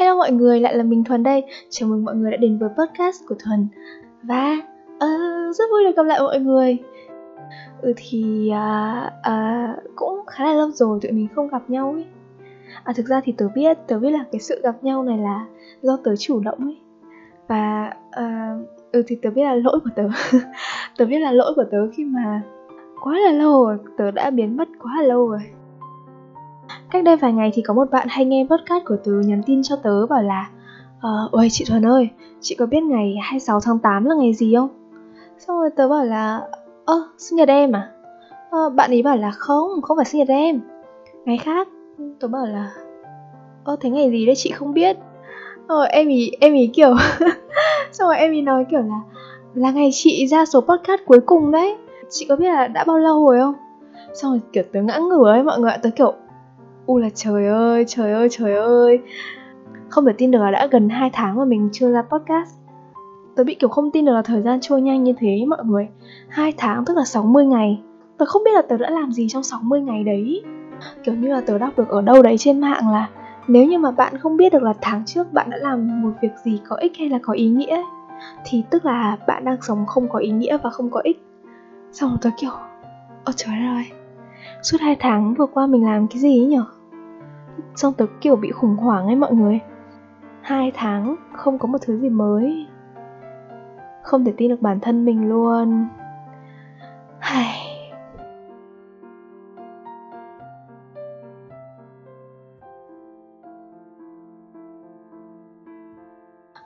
Hello mọi người, lại là mình Thuần đây. Chào mừng mọi người đã đến với podcast của Thuần. Và rất vui được gặp lại mọi người. Cũng khá là lâu rồi tụi mình không gặp nhau ấy. Thực ra thì tớ biết là cái sự gặp nhau này là do tớ chủ động ấy. Và thì tớ biết là lỗi của tớ. Tớ biết là lỗi của tớ khi mà quá là lâu rồi, tớ đã biến mất quá là lâu rồi. Cách đây vài ngày thì có một bạn hay nghe podcast của tớ nhắn tin cho tớ bảo là ôi chị Thuần ơi, chị có biết ngày 26 tháng 8 là ngày gì không? Xong rồi tớ bảo là sinh nhật em à? Bạn ấy bảo là không phải sinh nhật em, ngày khác. Tớ bảo là thế ngày gì đấy chị không biết. Xong rồi em ý kiểu xong rồi em ý nói kiểu là ngày chị ra số podcast cuối cùng đấy. Chị có biết là đã bao lâu rồi không? Xong rồi kiểu tớ ngã ngửa ấy mọi người ạ. Tớ kiểu là trời ơi. Không thể tin được là đã gần 2 tháng mà mình chưa ra podcast. Tớ bị kiểu không tin được là thời gian trôi nhanh như thế mọi người. 2 tháng tức là 60 ngày. Tớ không biết là tớ đã làm gì trong 60 ngày đấy. Kiểu như là tớ đọc được ở đâu đấy trên mạng là nếu như mà bạn không biết được là tháng trước bạn đã làm một việc gì có ích hay là có ý nghĩa ấy, thì tức là bạn đang sống không có ý nghĩa và không có ích. Xong rồi tớ kiểu ôi trời ơi, suốt 2 tháng vừa qua mình làm cái gì ấy nhở? Xong tớ kiểu bị khủng hoảng ấy mọi người. 2 tháng không có một thứ gì mới. Không thể tin được bản thân mình luôn.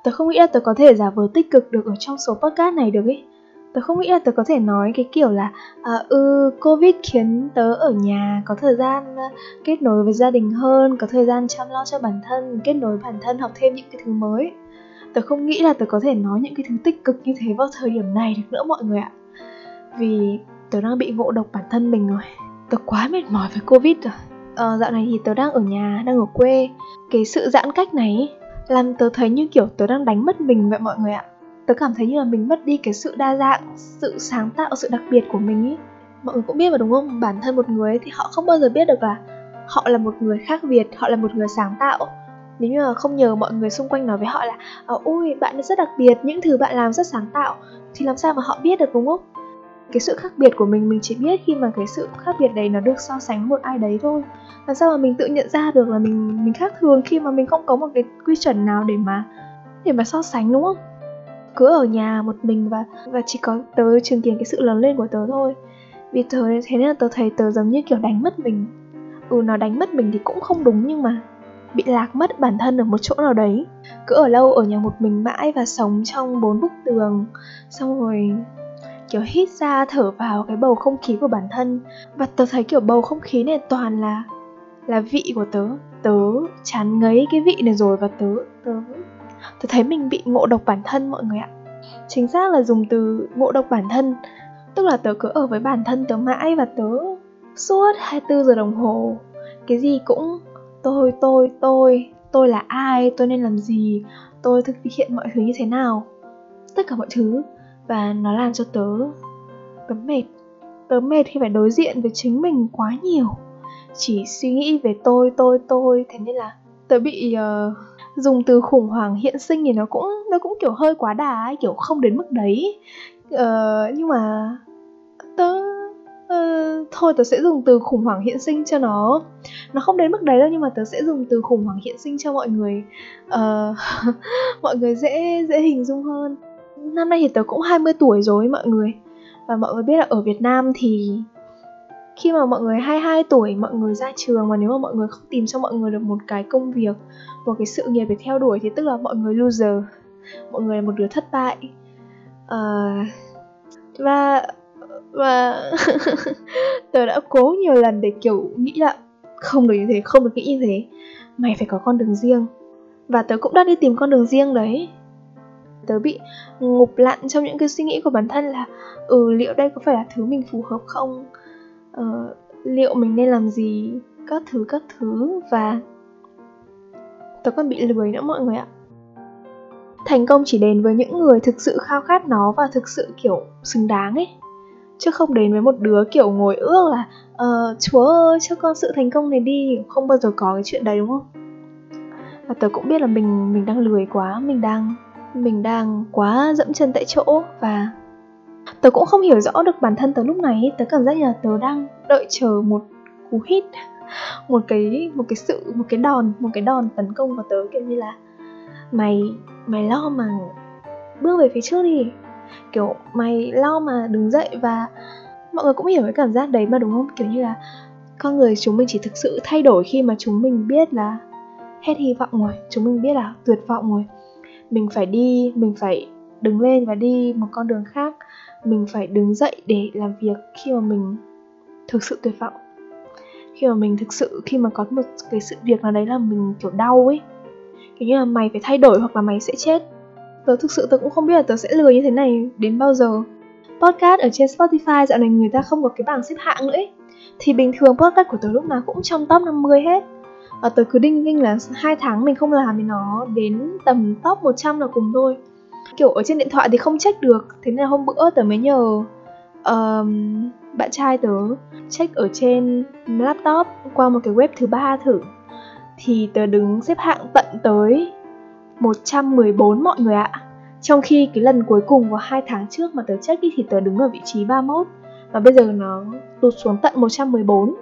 Tớ không nghĩ là tớ có thể giả vờ tích cực được ở trong số podcast này được ấy. Tớ không nghĩ là tớ có thể nói cái kiểu là Covid khiến tớ ở nhà, có thời gian kết nối với gia đình hơn, có thời gian chăm lo cho bản thân, kết nối bản thân, học thêm những cái thứ mới. Tớ không nghĩ là tớ có thể nói những cái thứ tích cực như thế vào thời điểm này được nữa mọi người ạ. Vì tớ đang bị ngộ độc bản thân mình rồi. Tớ quá mệt mỏi với Covid rồi. Dạo này thì tớ đang ở nhà, đang ở quê. Cái sự giãn cách này làm tớ thấy như kiểu tớ đang đánh mất mình vậy mọi người ạ. Tớ cảm thấy như là mình mất đi cái sự đa dạng, sự sáng tạo, sự đặc biệt của mình ý. Mọi người cũng biết mà đúng không? Bản thân một người ấy thì họ không bao giờ biết được là họ là một người khác biệt, họ là một người sáng tạo. Nếu như là không nhờ mọi người xung quanh nói với họ là ôi bạn rất đặc biệt, những thứ bạn làm rất sáng tạo, thì làm sao mà họ biết được đúng không? Cái sự khác biệt của mình chỉ biết khi mà cái sự khác biệt đấy nó được so sánh một ai đấy thôi. Làm sao mà mình tự nhận ra được là mình khác thường khi mà mình không có một cái quy chuẩn nào để mà so sánh đúng không? Cứ ở nhà một mình và chỉ có tớ chứng kiến cái sự lớn lên của tớ thôi. Vì thế nên là tớ thấy tớ giống như kiểu đánh mất mình. Nó đánh mất mình thì cũng không đúng, nhưng mà bị lạc mất bản thân ở một chỗ nào đấy. Cứ ở lâu ở nhà một mình mãi và sống trong 4 bức tường, xong rồi kiểu hít ra thở vào cái bầu không khí của bản thân. Và tớ thấy kiểu bầu không khí này toàn là vị của tớ. Tớ chán ngấy cái vị này rồi và tớ thấy mình bị ngộ độc bản thân mọi người ạ. Chính xác là dùng từ ngộ độc bản thân. Tức là tớ cứ ở với bản thân tớ mãi và tớ suốt 24 giờ đồng hồ. Cái gì cũng tôi là ai, tôi nên làm gì, tôi thực hiện mọi thứ như thế nào. Tất cả mọi thứ. Và nó làm cho tớ mệt. Tớ mệt khi phải đối diện với chính mình quá nhiều. Chỉ suy nghĩ về tôi. Thế nên là tớ bị... dùng từ khủng hoảng hiện sinh thì nó cũng kiểu hơi quá đà ấy, kiểu không đến mức đấy. Nhưng mà tớ sẽ dùng từ khủng hoảng hiện sinh cho nó không đến mức đấy đâu, nhưng mà tớ sẽ dùng từ khủng hoảng hiện sinh cho mọi người mọi người dễ hình dung hơn. Năm nay thì tớ cũng 20 tuổi rồi mọi người. Và mọi người biết là ở Việt Nam thì khi mà mọi người 22 tuổi, mọi người ra trường, mà nếu mà mọi người không tìm cho mọi người được một cái công việc, một cái sự nghiệp để theo đuổi thì tức là mọi người loser. Mọi người là một đứa thất bại. Và tớ đã cố nhiều lần để kiểu nghĩ là không được như thế, không được nghĩ như thế. Mày phải có con đường riêng. Và tớ cũng đã đi tìm con đường riêng đấy. Tớ bị ngụp lặn trong những cái suy nghĩ của bản thân là liệu đây có phải là thứ mình phù hợp không? Liệu mình nên làm gì, các thứ. Và tớ còn bị lười nữa mọi người ạ. Thành công chỉ đến với những người thực sự khao khát nó và thực sự kiểu xứng đáng ấy, chứ không đến với một đứa kiểu ngồi ước là Chúa ơi cho con sự thành công này đi. Không bao giờ có cái chuyện đấy đúng không? Và tớ cũng biết là mình đang lười quá, mình đang quá dẫm chân tại chỗ. Và tớ cũng không hiểu rõ được bản thân tớ lúc này. Tớ cảm giác như là tớ đang đợi chờ một cú hit, một cái đòn tấn công vào tớ, kiểu như là mày lo mà bước về phía trước đi, kiểu mày lo mà đứng dậy. Và mọi người cũng hiểu cái cảm giác đấy mà, đúng không? Kiểu như là con người chúng mình chỉ thực sự thay đổi khi mà chúng mình biết là hết hy vọng rồi, chúng mình biết là tuyệt vọng rồi, mình phải đứng lên và đi một con đường khác, mình phải đứng dậy để làm việc khi mà mình thực sự tuyệt vọng, khi mà có một cái sự việc nào đấy là mình kiểu đau ấy, kiểu như là mày phải thay đổi hoặc là mày sẽ chết. Tớ cũng không biết là tớ sẽ lười như thế này đến bao giờ. Podcast ở trên Spotify dạo này người ta không có cái bảng xếp hạng nữa ấy. Thì bình thường podcast của tớ lúc nào cũng trong top 50 hết. Và tớ cứ đinh ninh là 2 tháng mình không làm thì nó đến tầm top 100 là cùng thôi. Kiểu ở trên điện thoại thì không check được. Thế nên là hôm bữa tớ mới nhờ bạn trai tớ check ở trên laptop qua một cái web thứ 3 thử. Thì tớ đứng xếp hạng tận tới 114 mọi người ạ. Trong khi cái lần cuối cùng vào 2 tháng trước mà tớ check đi thì tớ đứng ở vị trí 31. Và bây giờ nó tụt xuống tận 114.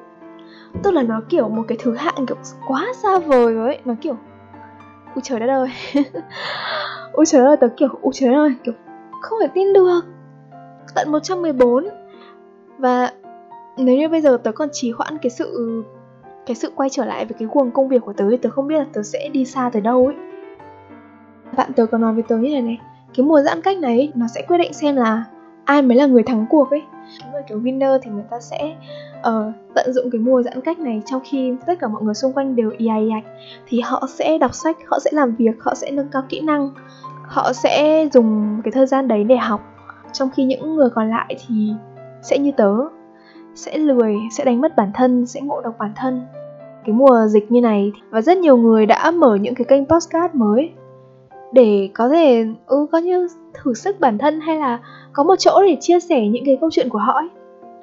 Tức là nó kiểu một cái thứ hạng kiểu quá xa vời rồi ấy. Nó kiểu ui trời đất ơi. Ui trời đất ơi, tớ kiểu ui trời đất ơi, kiểu không thể tin được. Tận 114. Và nếu như bây giờ tớ còn trì hoãn cái sự quay trở lại với cái guồng công việc của tớ thì tớ không biết là tớ sẽ đi xa tới đâu ấy. Bạn tớ có nói với tớ như này, cái mùa giãn cách này nó sẽ quyết định xem là ai mới là người thắng cuộc ấy. Người kiểu winner thì người ta sẽ tận dụng cái mùa giãn cách này, trong khi tất cả mọi người xung quanh đều ì ạch, thì họ sẽ đọc sách, họ sẽ làm việc, họ sẽ nâng cao kỹ năng, họ sẽ dùng cái thời gian đấy để học. Trong khi những người còn lại thì sẽ như tớ, sẽ lười, sẽ đánh mất bản thân, sẽ ngộ độc bản thân. Cái mùa dịch như này và rất nhiều người đã mở những cái kênh podcast mới để có thể có như thử sức bản thân, hay là có một chỗ để chia sẻ những cái câu chuyện của họ ấy.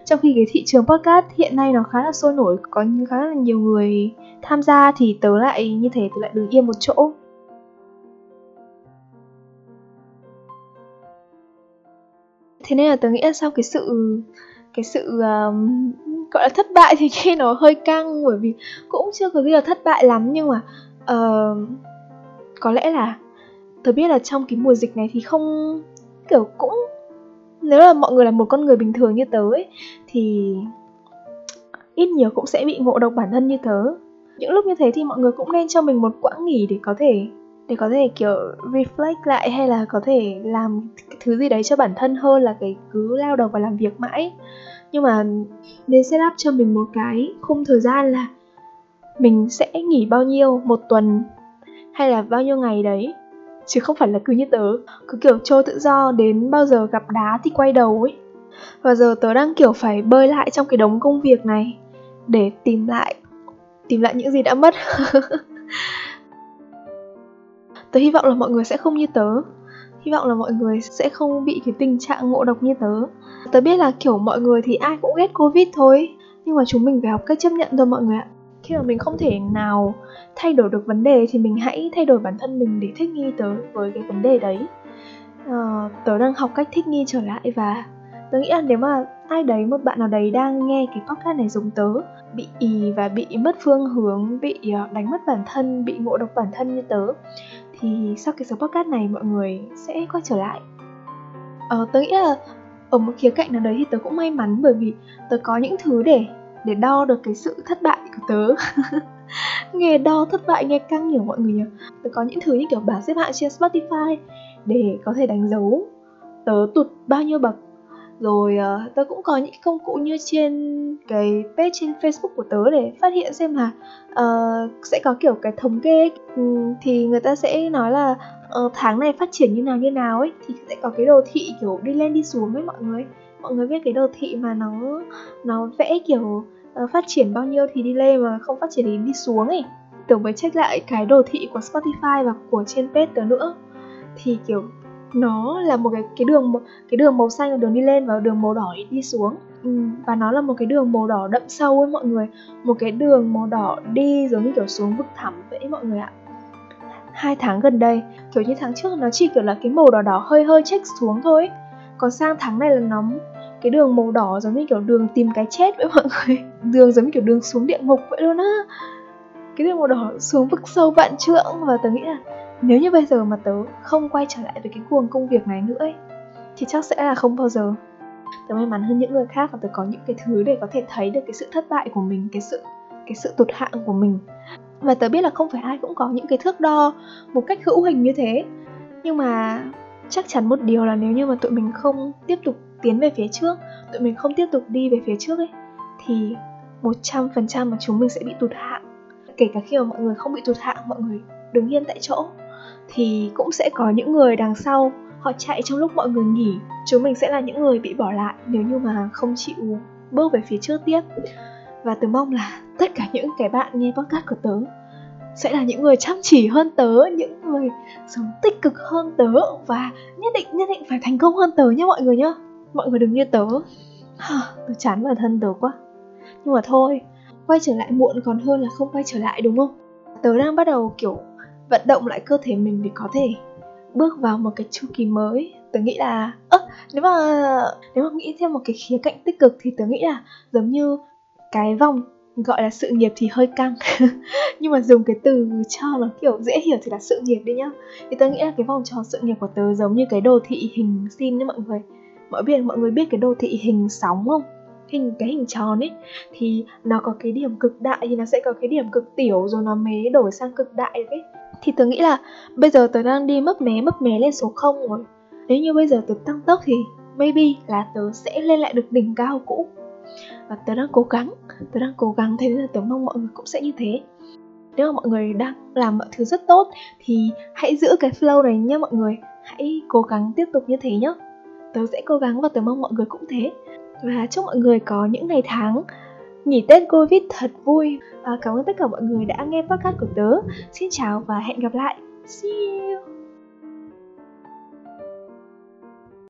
Trong khi cái thị trường podcast hiện nay nó khá là sôi nổi, có khá là nhiều người tham gia, thì tớ lại như thế, tớ lại đứng yên một chỗ. Thế nên là tớ nghĩ là sau cái sự gọi là thất bại thì nghe nó hơi căng, bởi vì cũng chưa có gì là thất bại lắm, nhưng mà có lẽ là tớ biết là trong cái mùa dịch này thì không, kiểu cũng nếu là mọi người là một con người bình thường như tớ ấy, thì ít nhiều cũng sẽ bị ngộ độc bản thân như tớ. Những lúc như thế thì mọi người cũng nên cho mình một quãng nghỉ để có thể kiểu reflect lại, hay là có thể làm thứ gì đấy cho bản thân hơn là cái cứ lao đầu vào làm việc mãi. Nhưng mà nên set up cho mình một cái khung thời gian là mình sẽ nghỉ bao nhiêu, một tuần hay là bao nhiêu ngày đấy, chứ không phải là cứ như tớ, cứ kiểu trôi tự do đến bao giờ gặp đá thì quay đầu ấy. Và giờ tớ đang kiểu phải bơi lại trong cái đống công việc này để tìm lại những gì đã mất. Tớ hy vọng là mọi người sẽ không như tớ. Hy vọng là mọi người sẽ không bị cái tình trạng ngộ độc như tớ. Tớ biết là kiểu mọi người thì ai cũng ghét Covid thôi, nhưng mà chúng mình phải học cách chấp nhận thôi mọi người ạ. Khi mà mình không thể nào thay đổi được vấn đề thì mình hãy thay đổi bản thân mình để thích nghi tới với cái vấn đề đấy. Tớ đang học cách thích nghi trở lại, và tớ nghĩ là nếu mà ai đấy, một bạn nào đấy đang nghe cái podcast này giống tớ, bị ì và bị mất phương hướng, bị đánh mất bản thân, bị ngộ độc bản thân như tớ, thì sau cái số podcast này mọi người sẽ quay trở lại. Tớ nghĩ là ở một khía cạnh nào đấy thì tớ cũng may mắn, bởi vì tớ có những thứ để đo được cái sự thất bại của tớ. Nghe đo thất bại nghe căng nhiều mọi người nhỉ. Tớ có những thứ như kiểu bảng xếp hạng trên Spotify để có thể đánh dấu tớ tụt bao nhiêu bậc. Rồi tớ cũng có những công cụ như trên cái page trên Facebook của tớ để phát hiện xem là sẽ có kiểu cái thống kê, thì người ta sẽ nói là tháng này phát triển như nào ấy, thì sẽ có cái đồ thị kiểu đi lên đi xuống với mọi người. Mọi người biết cái đồ thị mà nó vẽ kiểu phát triển bao nhiêu thì đi lên mà không phát triển thì đi xuống ấy. Tớ mới check lại cái đồ thị của Spotify và của trên page tớ nữa, thì kiểu nó là một cái đường màu xanh là đường đi lên và đường màu đỏ đi xuống. Và nó là một cái đường màu đỏ đậm sâu ấy mọi người, một cái đường màu đỏ đi giống như kiểu xuống vực thẳm vậy mọi người ạ. 2 tháng gần đây, kiểu như tháng trước nó chỉ kiểu là cái màu đỏ đỏ hơi hơi check xuống thôi. Còn sang tháng này là nó cái đường màu đỏ giống như kiểu đường tìm cái chết với mọi người. Đường giống như kiểu đường xuống địa ngục vậy luôn á. Cái đường màu đỏ xuống vực sâu vạn trượng. Và tớ nghĩ là nếu như bây giờ mà tớ không quay trở lại với cái cuồng công việc này nữa ấy, thì chắc sẽ là không bao giờ. Tớ may mắn hơn những người khác và tớ có những cái thứ để có thể thấy được cái sự thất bại của mình, cái sự tụt hạng của mình. Và tớ biết là không phải ai cũng có những cái thước đo một cách hữu hình như thế. Nhưng mà chắc chắn một điều là nếu như mà tụi mình không tiếp tục tiến về phía trước, tụi mình không tiếp tục đi về phía trước ấy, thì 100% mà chúng mình sẽ bị tụt hạng. Kể cả khi mà mọi người không bị tụt hạng, mọi người đứng yên tại chỗ, thì cũng sẽ có những người đằng sau họ chạy trong lúc mọi người nghỉ. Chúng mình sẽ là những người bị bỏ lại nếu như mà không chịu bước về phía trước tiếp. Và tớ mong là tất cả những cái bạn nghe podcast của tớ sẽ là những người chăm chỉ hơn tớ, những người sống tích cực hơn tớ, và nhất định phải thành công hơn tớ nhé mọi người nhé. Mọi người đừng như tớ. Tớ chán bản thân tớ quá. Nhưng mà thôi, quay trở lại muộn còn hơn là không quay trở lại, đúng không? Tớ đang bắt đầu kiểu vận động lại cơ thể mình để có thể bước vào một cái chu kỳ mới. Tớ nghĩ là nếu mà nghĩ theo một cái khía cạnh tích cực thì tớ nghĩ là giống như cái vòng gọi là sự nghiệp thì hơi căng nhưng mà dùng cái từ cho nó kiểu dễ hiểu thì là sự nghiệp đi nhá. Thì tớ nghĩ là cái vòng tròn sự nghiệp của tớ giống như cái đồ thị hình sin đấy mọi người. Mọi người biết cái đồ thị hình sóng không? Cái hình tròn ấy thì nó có cái điểm cực đại thì nó sẽ có cái điểm cực tiểu, rồi nó mới đổi sang cực đại được ấy. Thì tớ nghĩ là bây giờ tớ đang đi mấp mé lên số 0 rồi. Nếu như bây giờ tớ tăng tốc thì maybe là tớ sẽ lên lại được đỉnh cao cũ. Và tớ đang cố gắng, thế nên là tớ mong mọi người cũng sẽ như thế. Nếu mà mọi người đang làm mọi thứ rất tốt thì hãy giữ cái flow này nhé mọi người. Hãy cố gắng tiếp tục như thế nhé. Tớ sẽ cố gắng và tớ mong mọi người cũng thế. Và chúc mọi người có những ngày tháng nghỉ Tết Covid thật vui. Và cảm ơn tất cả mọi người đã nghe podcast của tớ. Xin chào và hẹn gặp lại. See you.